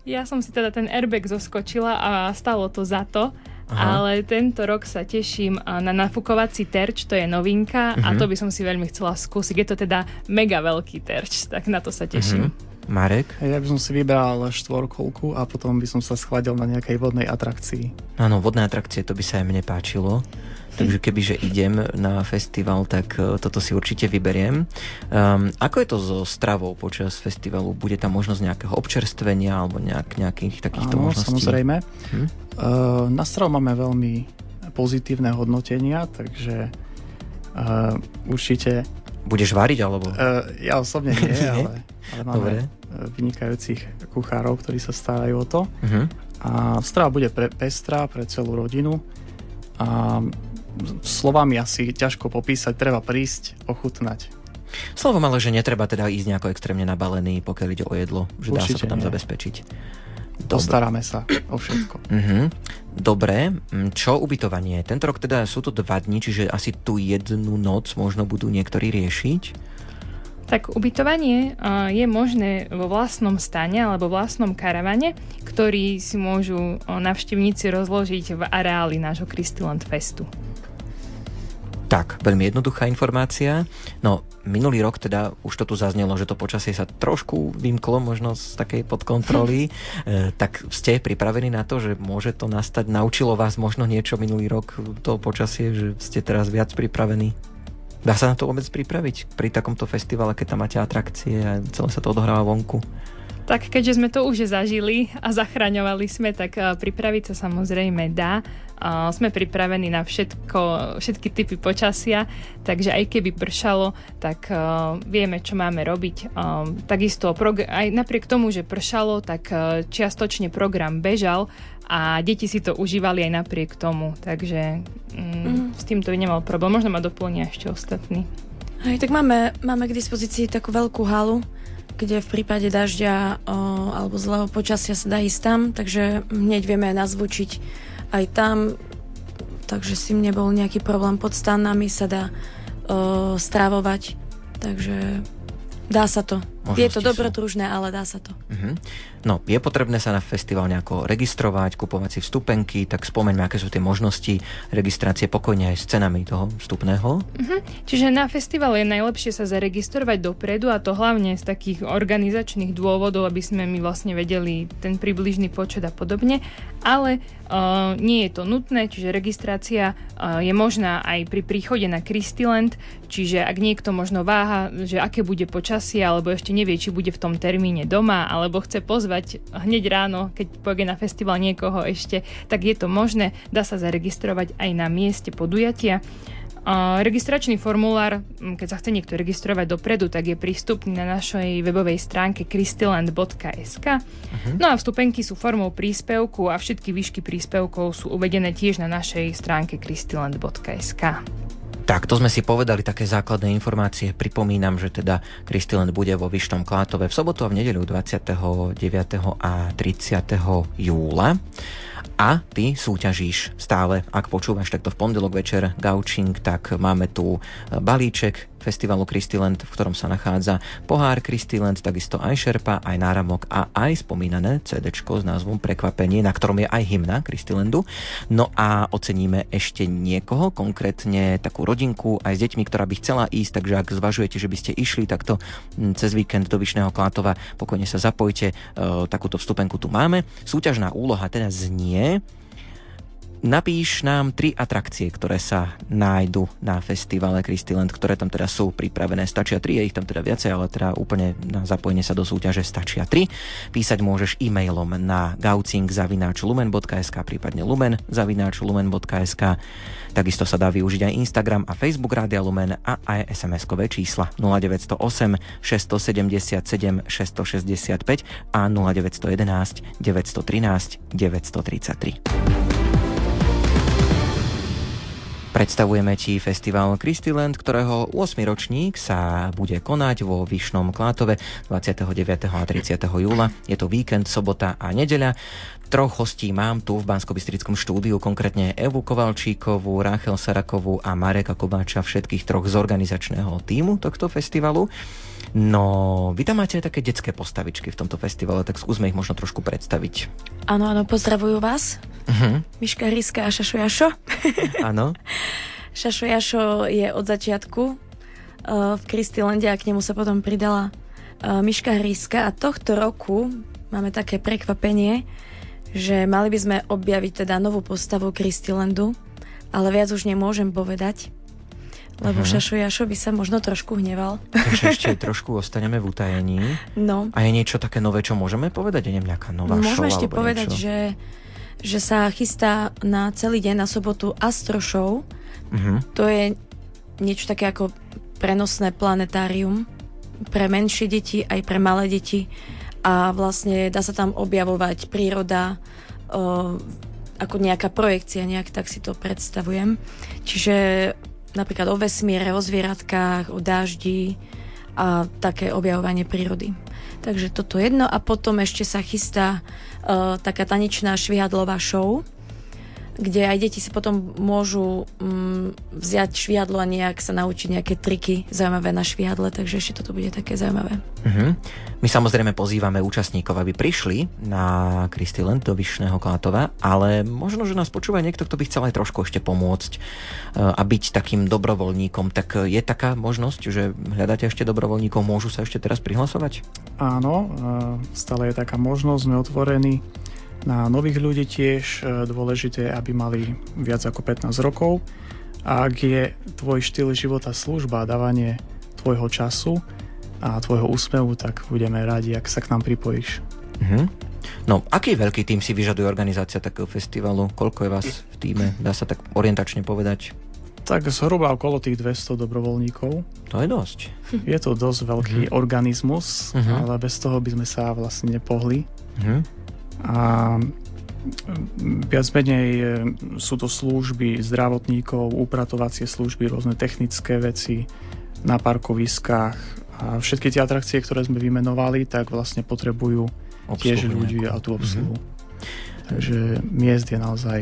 Ja som si teda ten airbag zoskočila a stalo to za to. Aha. Ale tento rok sa teším na nafukovací terč, to je novinka, uh-huh. A to by som si veľmi chcela skúsiť. Je to teda mega veľký terč, tak na to sa teším. Uh-huh. Marek? Ja by som si vybral štvorkolku a potom by som sa schladil na nejakej vodnej atrakcii. Áno, vodné atrakcie, to by sa aj mne páčilo. Takže kebyže idem na festival, tak toto si určite vyberiem. Um, ako je to so stravou počas festivalu? Bude tam možnosť nejakého občerstvenia alebo nejak, nejakých takýchto áno, možností? Áno, samozrejme. Hm? Uh, na stravu máme veľmi pozitívne hodnotenia, takže uh, určite... Budeš variť, alebo? Uh, ja osobne nie, ale, ale máme dobre vynikajúcich kuchárov, ktorí sa starajú o to. Uh-huh. A strava bude pre, pestrá pre celú rodinu. A slovami asi ťažko popísať, treba prísť, ochutnať. Slovom ale, že netreba teda ísť nejako extrémne nabalený, pokiaľ ide o jedlo, že určite dá sa to tam nie zabezpečiť. Dobre. Postaráme sa o všetko. Mm-hmm. Dobre, čo ubytovanie? Tento rok teda sú to dva dni, čiže asi tú jednu noc možno budú niektorí riešiť? Tak ubytovanie je možné vo vlastnom stane alebo vlastnom karavane, ktorý si môžu navštevníci rozložiť v areáli nášho Christiland Festu. Tak, veľmi jednoduchá informácia. No, minulý rok teda už to tu zaznelo, že to počasie sa trošku vymklo možno z takej podkontroly. E, tak ste pripravení na to, že môže to nastať? Naučilo vás možno niečo minulý rok to počasie, že ste teraz viac pripravení? Dá sa na to vôbec pripraviť pri takomto festivale, keď tam máte atrakcie a celé sa to odohráva vonku? Tak keďže sme to už zažili a zachraňovali sme, tak pripraviť sa samozrejme dá. Sme pripravení na všetko, všetky typy počasia, takže aj keby pršalo, tak vieme, čo máme robiť. Takisto aj napriek tomu, že pršalo, tak čiastočne program bežal a deti si to užívali aj napriek tomu, takže mm, mm. s týmto nemal problém. Možno ma doplnia ešte ostatní. Hej, tak máme, máme k dispozícii takú veľkú halu, kde v prípade dažďa o, alebo zlého počasia sa dá ísť tam, takže hneď vieme nazvučiť aj tam, takže s tým nebol nejaký problém. Pod stanami sa dá o, strávovať, takže dá sa to. Možnosti je to dobrodružné, ale dá sa to. Uh-huh. No, je potrebné sa na festival nejako registrovať, kupovať si vstupenky, tak spomeňme, aké sú tie možnosti registrácie pokojne aj s cenami toho vstupného. Uh-huh. Čiže na festival je najlepšie sa zaregistrovať dopredu, a to hlavne z takých organizačných dôvodov, aby sme my vlastne vedeli ten približný počet a podobne, ale uh, nie je to nutné, čiže registrácia uh, je možná aj pri príchode na Christiland, čiže ak niekto možno váha, že aké bude počasie, alebo ešte nevie, či bude v tom termíne doma, alebo chce pozvať hneď ráno, keď pôjde na festival niekoho ešte, tak je to možné. Dá sa zaregistrovať aj na mieste podujatia. Uh, registračný formulár, keď sa chce niekto registrovať dopredu, tak je prístupný na našej webovej stránke christiland bodka es ká. Uh-huh. No a vstupenky sú formou príspevku a všetky výšky príspevkov sú uvedené tiež na našej stránke christiland bodka es ká. Tak, to sme si povedali také základné informácie. Pripomínam, že teda Christiland bude vo Vyšnom Klátove v sobotu a v nedeľu dvadsiateho deviateho a tridsiateho júla. A ty súťažíš stále, ak počúvaš takto v pondelok večer Gaučing, tak máme tu balíček festivalu Christiland, v ktorom sa nachádza pohár Christiland, takisto aj šerpa, aj náramok a aj spomínané cédečko s názvom Prekvapenie, na ktorom je aj hymna Christilandu. No a oceníme ešte niekoho, konkrétne takú rodinku aj s deťmi, ktorá by chcela ísť, takže ak zvažujete, že by ste išli takto cez víkend do Vyšného Klátova, pokojne sa zapojte, e, takúto vstupenku tu máme. Súťažná úloha teda znie: napíš nám tri atrakcie, ktoré sa nájdu na festivale Christiland, ktoré tam teda sú pripravené. Stačia tri, je ich tam teda viacej, ale teda úplne na zapojenie sa do súťaže stačia tri. Písať môžeš e-mailom na gaucing zavináč lumen bodka es ká, prípadne lumen zavináč lumen bodka es ká. Takisto sa dá využiť aj Instagram a Facebook Rádia Lumen a aj es em eskové čísla nula deväť nula osem šesť sedem sedem šesť šesť päť a nula deväť jedna jedna deväť jedna tri deväť tri tri. Predstavujeme ti festival Christiland, ktorého ôsmy ročník sa bude konať vo Vyšnom Klátove dvadsiateho deviateho a tridsiateho júla. Je to víkend, sobota a nedeľa. Troch hostí mám tu v Banskobystrickom štúdiu, konkrétne Evu Kovalčíkovú, Rachel Sarakovú a Mareka Kováča, všetkých troch z organizačného tímu tohto festivalu. No, vy tam máte také detské postavičky v tomto festivale, tak skúsme ich možno trošku predstaviť. Áno, áno, pozdravujú vás. Uh-huh. Miška Hríska a Šašo Jašo. Áno. Šašo Jašo je od začiatku uh, v Christilande a k nemu sa potom pridala uh, Miška Hríska a tohto roku máme také prekvapenie, že mali by sme objaviť teda novú postavu Christilandu, ale viac už nemôžem povedať, lebo uh-huh. Šašo Jašo by sa možno trošku hneval. Takže ešte trošku ostaneme v utajení. No. A je niečo také nové, čo môžeme povedať? Je nejaká nová show? Môžeme ešte povedať, že, že sa chystá na celý deň, na sobotu Astro Show. Uh-huh. To je niečo také ako prenosné planetárium pre menšie deti, aj pre malé deti. A vlastne dá sa tam objavovať príroda, o, ako nejaká projekcia, nejak tak si to predstavujem. Čiže napríklad o vesmíre, o zvieratkách, o dáždi a také objavovanie prírody. Takže toto jedno. A potom ešte sa chystá uh, taká tanečná švihadlová show, kde aj deti si potom môžu um, vziať švihadlo a nejak sa naučiť nejaké triky zaujímavé na švihadle, takže ešte toto bude také zaujímavé. Uh-huh. My samozrejme pozývame účastníkov, aby prišli na Christiland do Vyšného Klátova, ale možno, že nás počúva niekto, kto by chcel aj trošku ešte pomôcť uh, a byť takým dobrovoľníkom, tak je taká možnosť, že hľadáte ešte dobrovoľníkov, môžu sa ešte teraz prihlasovať? Áno, uh, stále je taká možnosť, sme otvorení. Na nových ľudí tiež dôležité, aby mali viac ako pätnásť rokov. A ak je tvoj štýl života služba, dávanie tvojho času a tvojho úsmevu, tak budeme rádi, ak sa k nám pripojíš. Mm-hmm. No, aký veľký tím si vyžaduje organizácia takého festivalu? Koľko je vás v tíme? Dá sa tak orientačne povedať? Tak zhruba okolo tých dvesto dobrovoľníkov. To je dosť. Je to dosť veľký mm-hmm. organizmus, mm-hmm. ale bez toho by sme sa vlastne nepohli. Mhm. A viac menej sú to služby zdravotníkov, upratovacie služby, rôzne technické veci na parkoviskách a A všetky tie atrakcie, ktoré sme vymenovali, tak vlastne potrebujú obsluhu, tiež ľudí a tú obsluhu. Mm-hmm. Takže miest je naozaj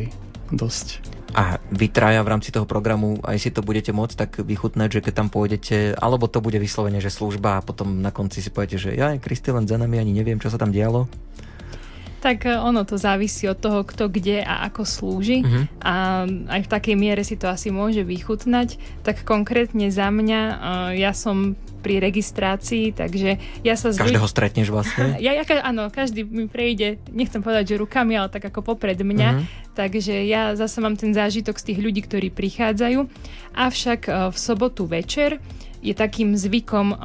dosť. A vy traja v rámci toho programu, aj si to budete môcť tak vychutnať, že keď tam pôjdete, alebo to bude vyslovene, že služba a potom na konci si poviete, že ja, Christiland za nami, ani neviem, čo sa tam dialo? Tak ono to závisí od toho, kto kde a ako slúži, mm-hmm. a aj v takej miere si to asi môže vychutnať. Tak konkrétne za mňa, ja som pri registrácii, takže ja sa... Každého zdu... stretneš vlastne? Ja, ja, áno, každý mi prejde, nechcem povedať, že rukami, ale tak ako popred mňa, mm-hmm. takže ja zase mám ten zážitok z tých ľudí, ktorí prichádzajú. Avšak v sobotu večer je takým zvykom,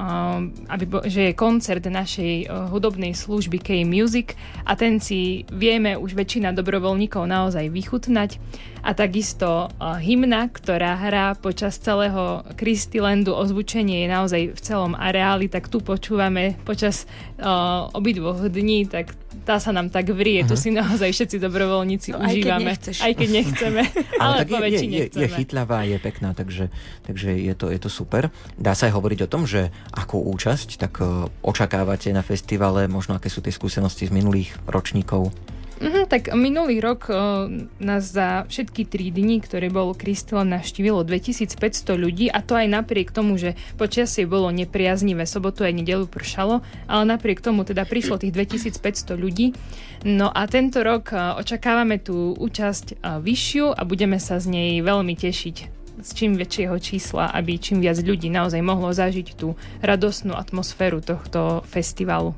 aby, že je koncert našej hudobnej služby K-Music a ten si vieme už väčšina dobrovoľníkov naozaj vychutnať. A takisto hymna, ktorá hrá počas celého Christilandu, ozvučenie je naozaj v celom areáli, tak tu počúvame počas obidvoch dní, tak tá sa nám tak vrie, uh-huh. tu si naozaj všetci dobrovoľníci no, užívame. Aj keď, aj keď nechceme. Ale po väčšine je, je, je chytlavá, je pekná, takže, takže je, to, je to super. Dá sa aj hovoriť o tom, že akú účasť tak očakávate na festivale, možno aké sú tie skúsenosti z minulých ročníkov? Mm-hmm, tak minulý rok o, nás za všetky tri dni, ktoré bol Christiland, navštívilo dvetisícpäťsto ľudí a to aj napriek tomu, že počasie bolo nepriaznivé, sobotu aj nedeľu pršalo, ale napriek tomu teda prišlo tých dvetisícpäťsto ľudí. No a tento rok o, očakávame tú účasť o, vyššiu a budeme sa z nej veľmi tešiť. Z čím väčšieho čísla, aby čím viac ľudí naozaj mohlo zažiť tú radostnú atmosféru tohto festivalu.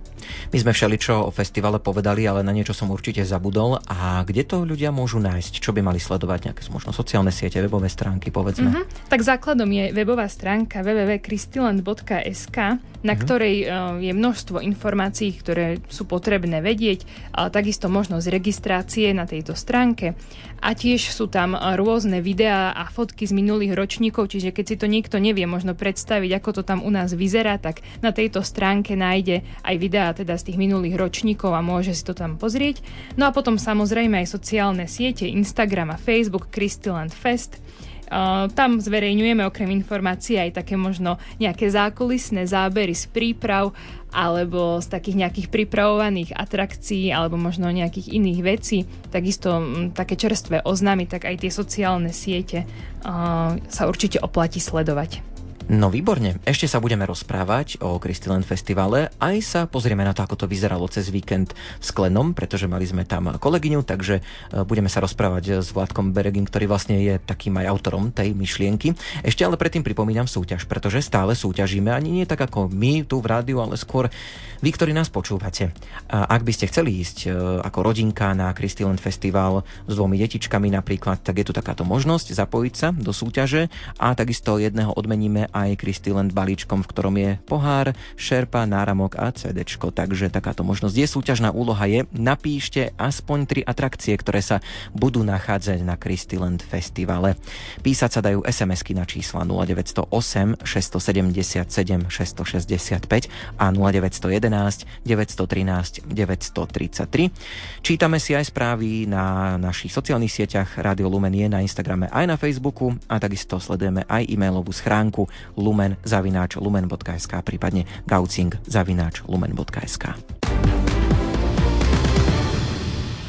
My sme všeličo o festivale povedali, ale na niečo som určite zabudol. A kde to ľudia môžu nájsť? Čo by mali sledovať? Nejaké možno sociálne siete, webové stránky, povedzme. Uh-huh. Tak základom je webová stránka w w w bodka christiland bodka s k, na uh-huh. ktorej je množstvo informácií, ktoré sú potrebné vedieť, ale takisto možnosť registrácie na tejto stránke. A tiež sú tam rôzne videá a fotky z minulých ročníkov, čiže keď si to niekto nevie možno predstaviť, ako to tam u nás vyzerá, tak na tejto stránke nájde aj videá teda z tých minulých ročníkov a môže si to tam pozrieť. No a potom samozrejme aj sociálne siete, Instagram a Facebook, Christiland Fest. Uh, tam zverejňujeme okrem informácií aj také možno nejaké zákulisné zábery z príprav alebo z takých nejakých pripravovaných atrakcií alebo možno nejakých iných vecí. Takisto m, také čerstvé oznámy, tak aj tie sociálne siete uh, sa určite oplatí sledovať. No výborne, ešte sa budeme rozprávať o Christiland Festivale, aj sa pozrieme na to, ako to vyzeralo cez víkend v Sklenom, pretože mali sme tam kolegyňu, takže budeme sa rozprávať s Vladkom Beregim, ktorý vlastne je takým aj autorom tej myšlienky. Ešte ale predtým pripomínam súťaž, pretože stále súťažíme, ani nie tak ako my tu v rádiu, ale skôr vy, ktorí nás počúvate. A ak by ste chceli ísť ako rodinka na Christiland Festival s dvomi detičkami napríklad, tak je tu takáto možnosť zapojiť sa do súťaže a takisto jedného odmeníme aj Christiland balíčkom, v ktorom je pohár, šerpa, náramok a cédečko. Takže takáto možnosť je. Súťažná úloha je, napíšte aspoň tri atrakcie, ktoré sa budú nachádzať na Christiland festivale. Písať sa dajú SMSky na čísla nula deväť nula osem šesť sedem sedem šesť šesť päť a nula deväť jeden jeden deväť jedna tri deväť tri tri. Čítame si aj správy na našich sociálnych sieťach. Rádio Lumen je na Instagrame aj na Facebooku a takisto sledujeme aj e-mailovú schránku lumen zavináč lumen.sk, prípadne gaucing zavináč lumen.sk.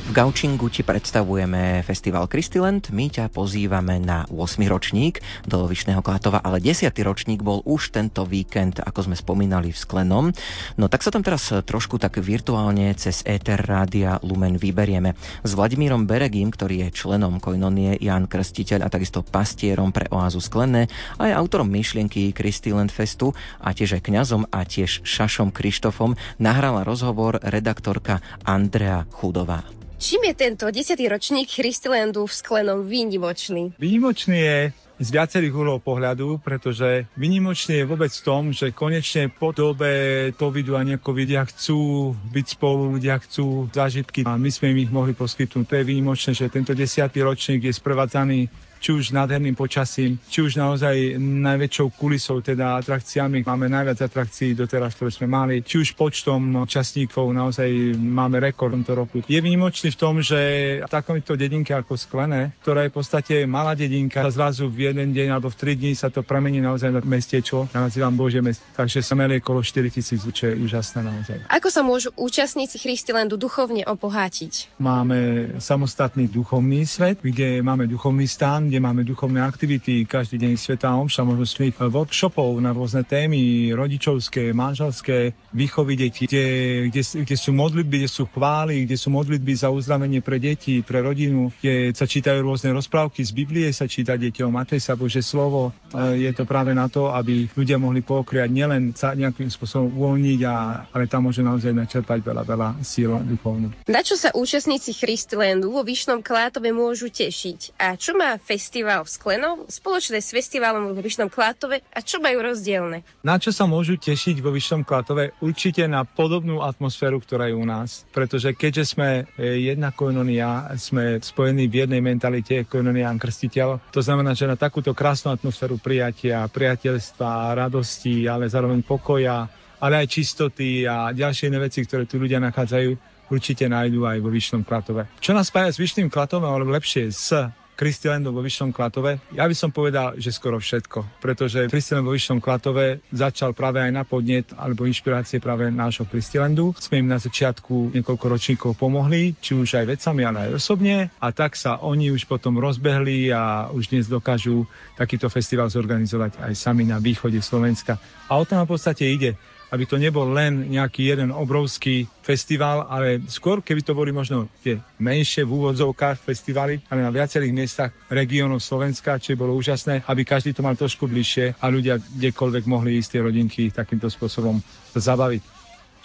V Gaučingu ti predstavujeme festival Christiland, my ťa pozývame na ôsmy ročník do Vyšného Klátova, ale desiaty ročník bol už tento víkend, ako sme spomínali, v Sklenom. No tak sa tam teraz trošku tak virtuálne cez éter rádia Lumen vyberieme s Vladimírom Beregím, ktorý je členom Koinonie Ján Krstiteľ a takisto pastierom pre oázu Sklené a je autorom myšlienky Christiland Festu a tiež aj kňazom a tiež Šašom Krištofom nahrala rozhovor redaktorka Andrea Chudová. Čím je tento desiatý ročník Christilandu v Sklenom výnimočný? Výnimočný je z viacerých uhlov pohľadu, pretože výnimočný je vôbec v tom, že konečne po dobe covidu a necovidia chcú byť spolu, ľudia chcú zážitky a my sme im ich mohli poskytnúť. To je výnimočné, že tento desiatý ročník je sprevádzaný či už nádherným počasím, či už naozaj najväčšou kulisou, teda atrakciami. Máme najviac atrakcií doteraz, ktoré sme mali, či už počtom účastníkov, naozaj máme rekord v tomto roku. Je výnimočný v tom, že v takomto dedinke ako Sklené, ktorá je v podstate malá dedinka, sa zrazu v jeden deň alebo v tri dni sa to premení naozaj na mestečko, ja nazývam Božie mesto. Takže sme mali okolo štyritisíc, čo je úžasné naozaj. Ako sa môžu účastníci Christilandu duchovne obohatiť? Máme samostatný duchovný svet, kde máme duchovný stán, kde máme duchovné aktivity, každý deň svätá omša, možnosť workshopov na rôzne témy, rodičovské, manželské, výchovy detí, kde, kde, kde sú modlitby, kde sú chvály, kde sú modlitby za uzdravenie pre deti, pre rodinu, kde sa čítajú rôzne rozprávky, z Biblie sa číta deťom, Matej sa Bože slovo, je to práve na to, aby ľudia mohli pokriať, nielen sa nejakým spôsobom uvoľniť, a, ale tam môže naozaj načerpať veľa, veľa síl duchovnú. Na čo sa účastníci Christilandu vo Vyšnom Klátove môžu tešiť? A čo má fest- festival v Sklenom spoločne s festivalom vo Vyšnom Klátove a čo majú rozdielne? Na čo sa môžu tešiť vo Vyšnom Klátove? Určite na podobnú atmosféru, ktorá je u nás, pretože keďže sme jedna koinonia, sme spojení v jednej mentalite, Koinonia Ján Krstiteľ, to znamená, že na takúto krásnu atmosféru prijatia, priateľstva, radosti, ale zároveň pokoja, ale aj čistoty a ďalšie iné veci, ktoré tu ľudia nachádzajú, určite nájdú aj vo Vyšnom Klátove. Čo nás spája s Vyšným Klátovom, alebo lepšie s Christilandom vo Vyšnom Klátove? Ja by som povedal, že skoro všetko, pretože Christiland vo Vyšnom Klátove začal práve aj na podnet alebo inšpirácie práve nášho Christilandu. Sme im na začiatku niekoľko ročníkov pomohli, či už aj vecami, ale aj osobne, a tak sa oni už potom rozbehli a už dnes dokážu takýto festival zorganizovať aj sami na východe Slovenska. A o tom v podstate ide, aby to nebol len nejaký jeden obrovský festival, ale skôr, keby to boli možno tie menšie v úvodzovkách festivaly, ale na viacerých miestach regiónov Slovenska, čo je bolo úžasné, aby každý to mal trošku bližšie a ľudia kdekoľvek mohli ísť, tie rodinky takýmto spôsobom zabaviť.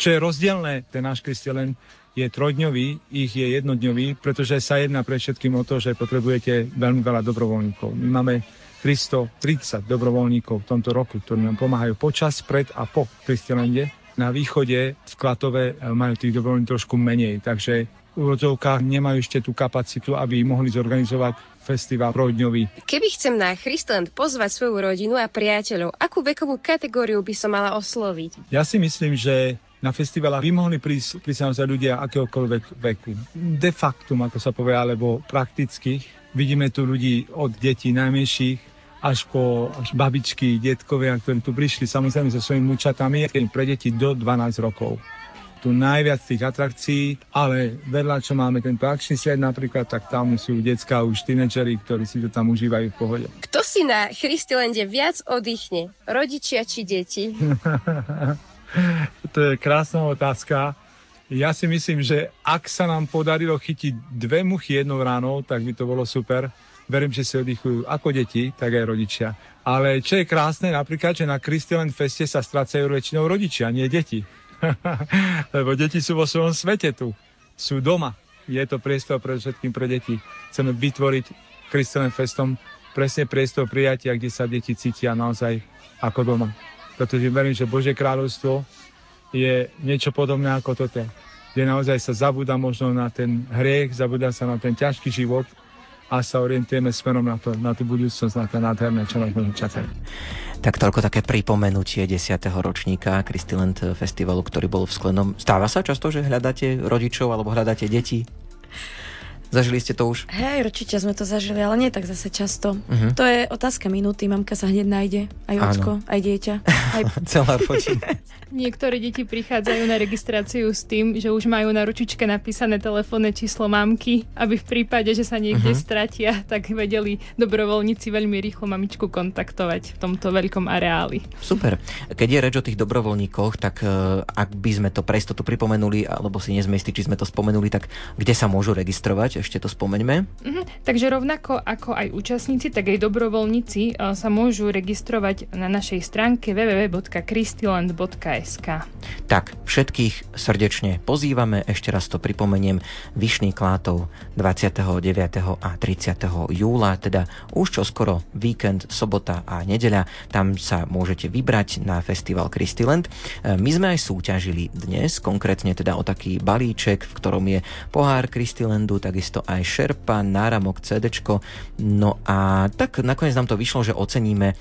Čo je rozdielne, ten náš Christiland je trojdňový, ich je jednodňový, pretože sa jedná pre všetkým o to, že potrebujete veľmi veľa dobrovoľníkov. My máme tristotridsať dobrovoľníkov v tomto roku, ktorí nám pomáhajú počas, pred a po Christilande. Na východe v Klátove majú tých dobrovoľníkov trošku menej, takže v úvodzovkách nemajú ešte tú kapacitu, aby mohli zorganizovať festival trojdňový. Keby chcem na Christiland pozvať svoju rodinu a priateľov, akú vekovú kategóriu by som mala osloviť? Ja si myslím, že na festivalách by mohli prísť, prísť naozaj ľudia akéhokoľvek veku. De factum, ako sa povie, alebo prakticky. Vidíme tu ľudí od detí najmenších až po až babičky, detkovia, ktorí tu prišli samozrejme so svojimi vnúčatami, pre deti do dvanásť rokov. Tu najviac tých atrakcií, ale vedľa, čo máme ten akčný svet napríklad, tak tam sú decká už tínedžeri, ktorí si to tam užívajú v pohode. Kto si na Christilande viac oddychne? Rodičia či deti? To je krásna otázka. Ja si myslím, že ak sa nám podarilo chytiť dve muchy jednou ránou, tak by to bolo super. Verím, že si oddychujú ako deti, tak aj rodičia. Ale čo je krásne, napríklad, že na Christiland Feste sa strácajú väčšinou rodičia, nie deti. Lebo deti sú vo svojom svete tu. Sú doma. Je to priestor pre všetkým pre deti. Chceme vytvoriť Christiland Festom presne priestor prijatia, kde sa deti cítia naozaj ako doma. Pretože verím, že Božie kráľovstvo je niečo podobné ako toto, kde naozaj sa zabúda možno na ten hriech, zabúda sa na ten ťažký život a sa orientujeme smerom na, to, na tú budúcnosť, na to nádherné, čo nás môžeme čakať. Tak toľko také pripomenutie desiateho ročníka Christiland Festivalu, ktorý bol v Sklenom. Stáva sa často, že hľadáte rodičov alebo hľadáte deti? Zažili ste to už? Hej, určite sme to zažili, ale nie tak zase často. Uh-huh. To je otázka minúty, mamka sa hneď nájde. Aj ocko, aj dieťa. Aj... Celá rodina. Niektoré deti prichádzajú na registráciu s tým, že už majú na ručičke napísané telefónne číslo mamky, aby v prípade, že sa niekde uh-huh. stratia, tak vedeli dobrovoľníci veľmi rýchlo mamičku kontaktovať v tomto veľkom areáli. Super. Keď je reč o tých dobrovoľníkoch, tak uh, ak by sme to pre istotu pripomenuli, alebo si nie sme istí, či sme to spomenuli, tak kde sa môžu registrovať? Ešte to spomeňme. Mhm, takže rovnako ako aj účastníci, tak aj dobrovoľníci sa môžu registrovať na našej stránke w w w bodka christiland bodka s k. Tak, všetkých srdečne pozývame, ešte raz to pripomeniem, Vyšný Klátov dvadsiateho deviateho a tridsiateho júla, teda už čoskoro víkend, sobota a nedeľa, tam sa môžete vybrať na festival Christiland. My sme aj súťažili dnes, konkrétne teda o taký balíček, v ktorom je pohár Christilandu, takisto takisto aj šerpa, náramok, cédečko. No a tak nakoniec nám to vyšlo, že oceníme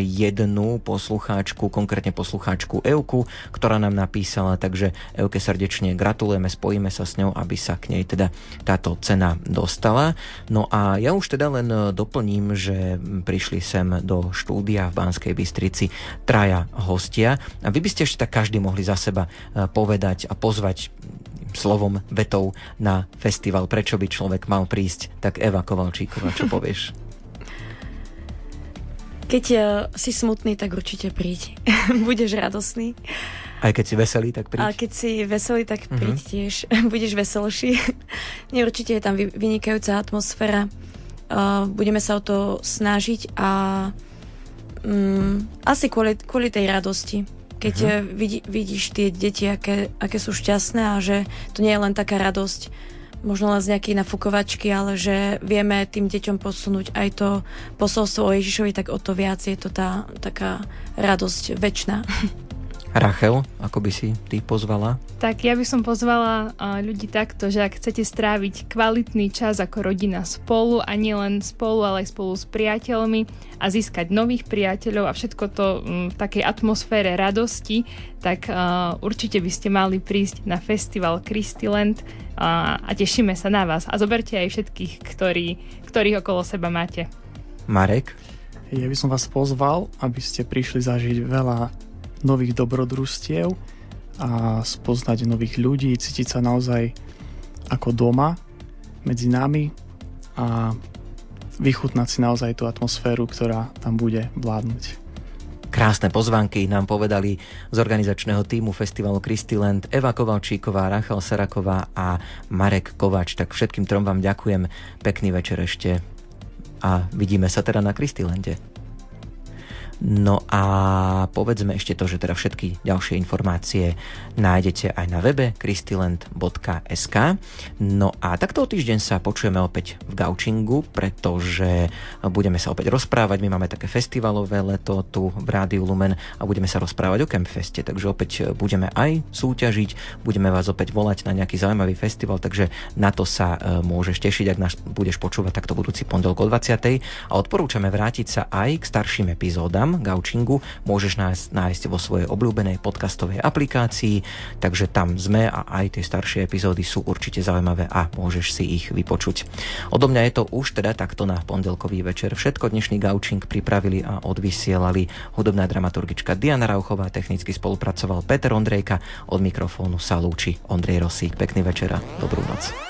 jednu poslucháčku, konkrétne poslucháčku Euku, ktorá nám napísala, takže Euke srdečne gratulujeme, spojíme sa s ňou, aby sa k nej teda táto cena dostala. No a ja už teda len doplním, že prišli sem do štúdia v Banskej Bystrici traja hostia a vy by ste ešte tak každý mohli za seba povedať a pozvať slovom, vetou na festival. Prečo by človek mal prísť? Tak Eva Kovalčíková, čo povieš? Keď si smutný, tak určite príď. Budeš radosný. Aj keď si veselý, tak príď. A keď si veselý, tak príď uh-huh. tiež. Budeš veselší. Určite je tam vynikajúca atmosféra. Budeme sa o to snažiť a um, asi kvôli, kvôli tej radosti. Keď uh-huh. vidí, vidíš tie deti, aké, aké sú šťastné a že to nie je len taká radosť, možno len z nejakej nafukovačky, ale že vieme tým deťom posunúť aj to posolstvo o Ježišovi, tak o to viac je to tá taká radosť večná. Rachel, ako by si ty pozvala? Tak ja by som pozvala ľudí takto, že ak chcete stráviť kvalitný čas ako rodina spolu a nielen spolu, ale aj spolu s priateľmi a získať nových priateľov a všetko to v takej atmosfére radosti, tak uh, určite by ste mali prísť na festival Christiland uh, a tešíme sa na vás. A zoberte aj všetkých, ktorí, ktorých okolo seba máte. Marek? Ja by som vás pozval, aby ste prišli zažiť veľa nových dobrodružstiev a spoznať nových ľudí, cítiť sa naozaj ako doma medzi nami a vychutnať si naozaj tú atmosféru, ktorá tam bude vládnuť. Krásne pozvánky nám povedali z organizačného tímu festivalu Christiland Eva Kovalčíková, Rachel Saraková a Marek Kováč. Tak všetkým trom vám ďakujem, pekný večer ešte a vidíme sa teda na Christilande. No a povedzme ešte to, že teda všetky ďalšie informácie nájdete aj na webe christiland bodka es ká. No a takto o týždeň sa počujeme opäť v Gaučingu, pretože budeme sa opäť rozprávať. My máme také festivalové leto tu v Rádiu Lumen a budeme sa rozprávať o Campfeste, takže opäť budeme aj súťažiť, budeme vás opäť volať na nejaký zaujímavý festival, takže na to sa môžeš tešiť, ak nás budeš počúvať takto budúci pondelok o dvadsiatej. A odporúčame vrátiť sa aj k starším epizódam Gaučingu, môžeš nás nájsť vo svojej obľúbenej podcastovej aplikácii, takže tam sme a aj tie staršie epizódy sú určite zaujímavé a môžeš si ich vypočuť. Odo mňa je to už teda takto na pondelkový večer všetko. Dnešný Gaučing pripravili a odvysielali hudobná dramaturgička Diana Rauchová, technicky spolupracoval Peter Ondrejka, od mikrofónu sa lúči Ondrej Rosík. Pekný večer a dobrú noc.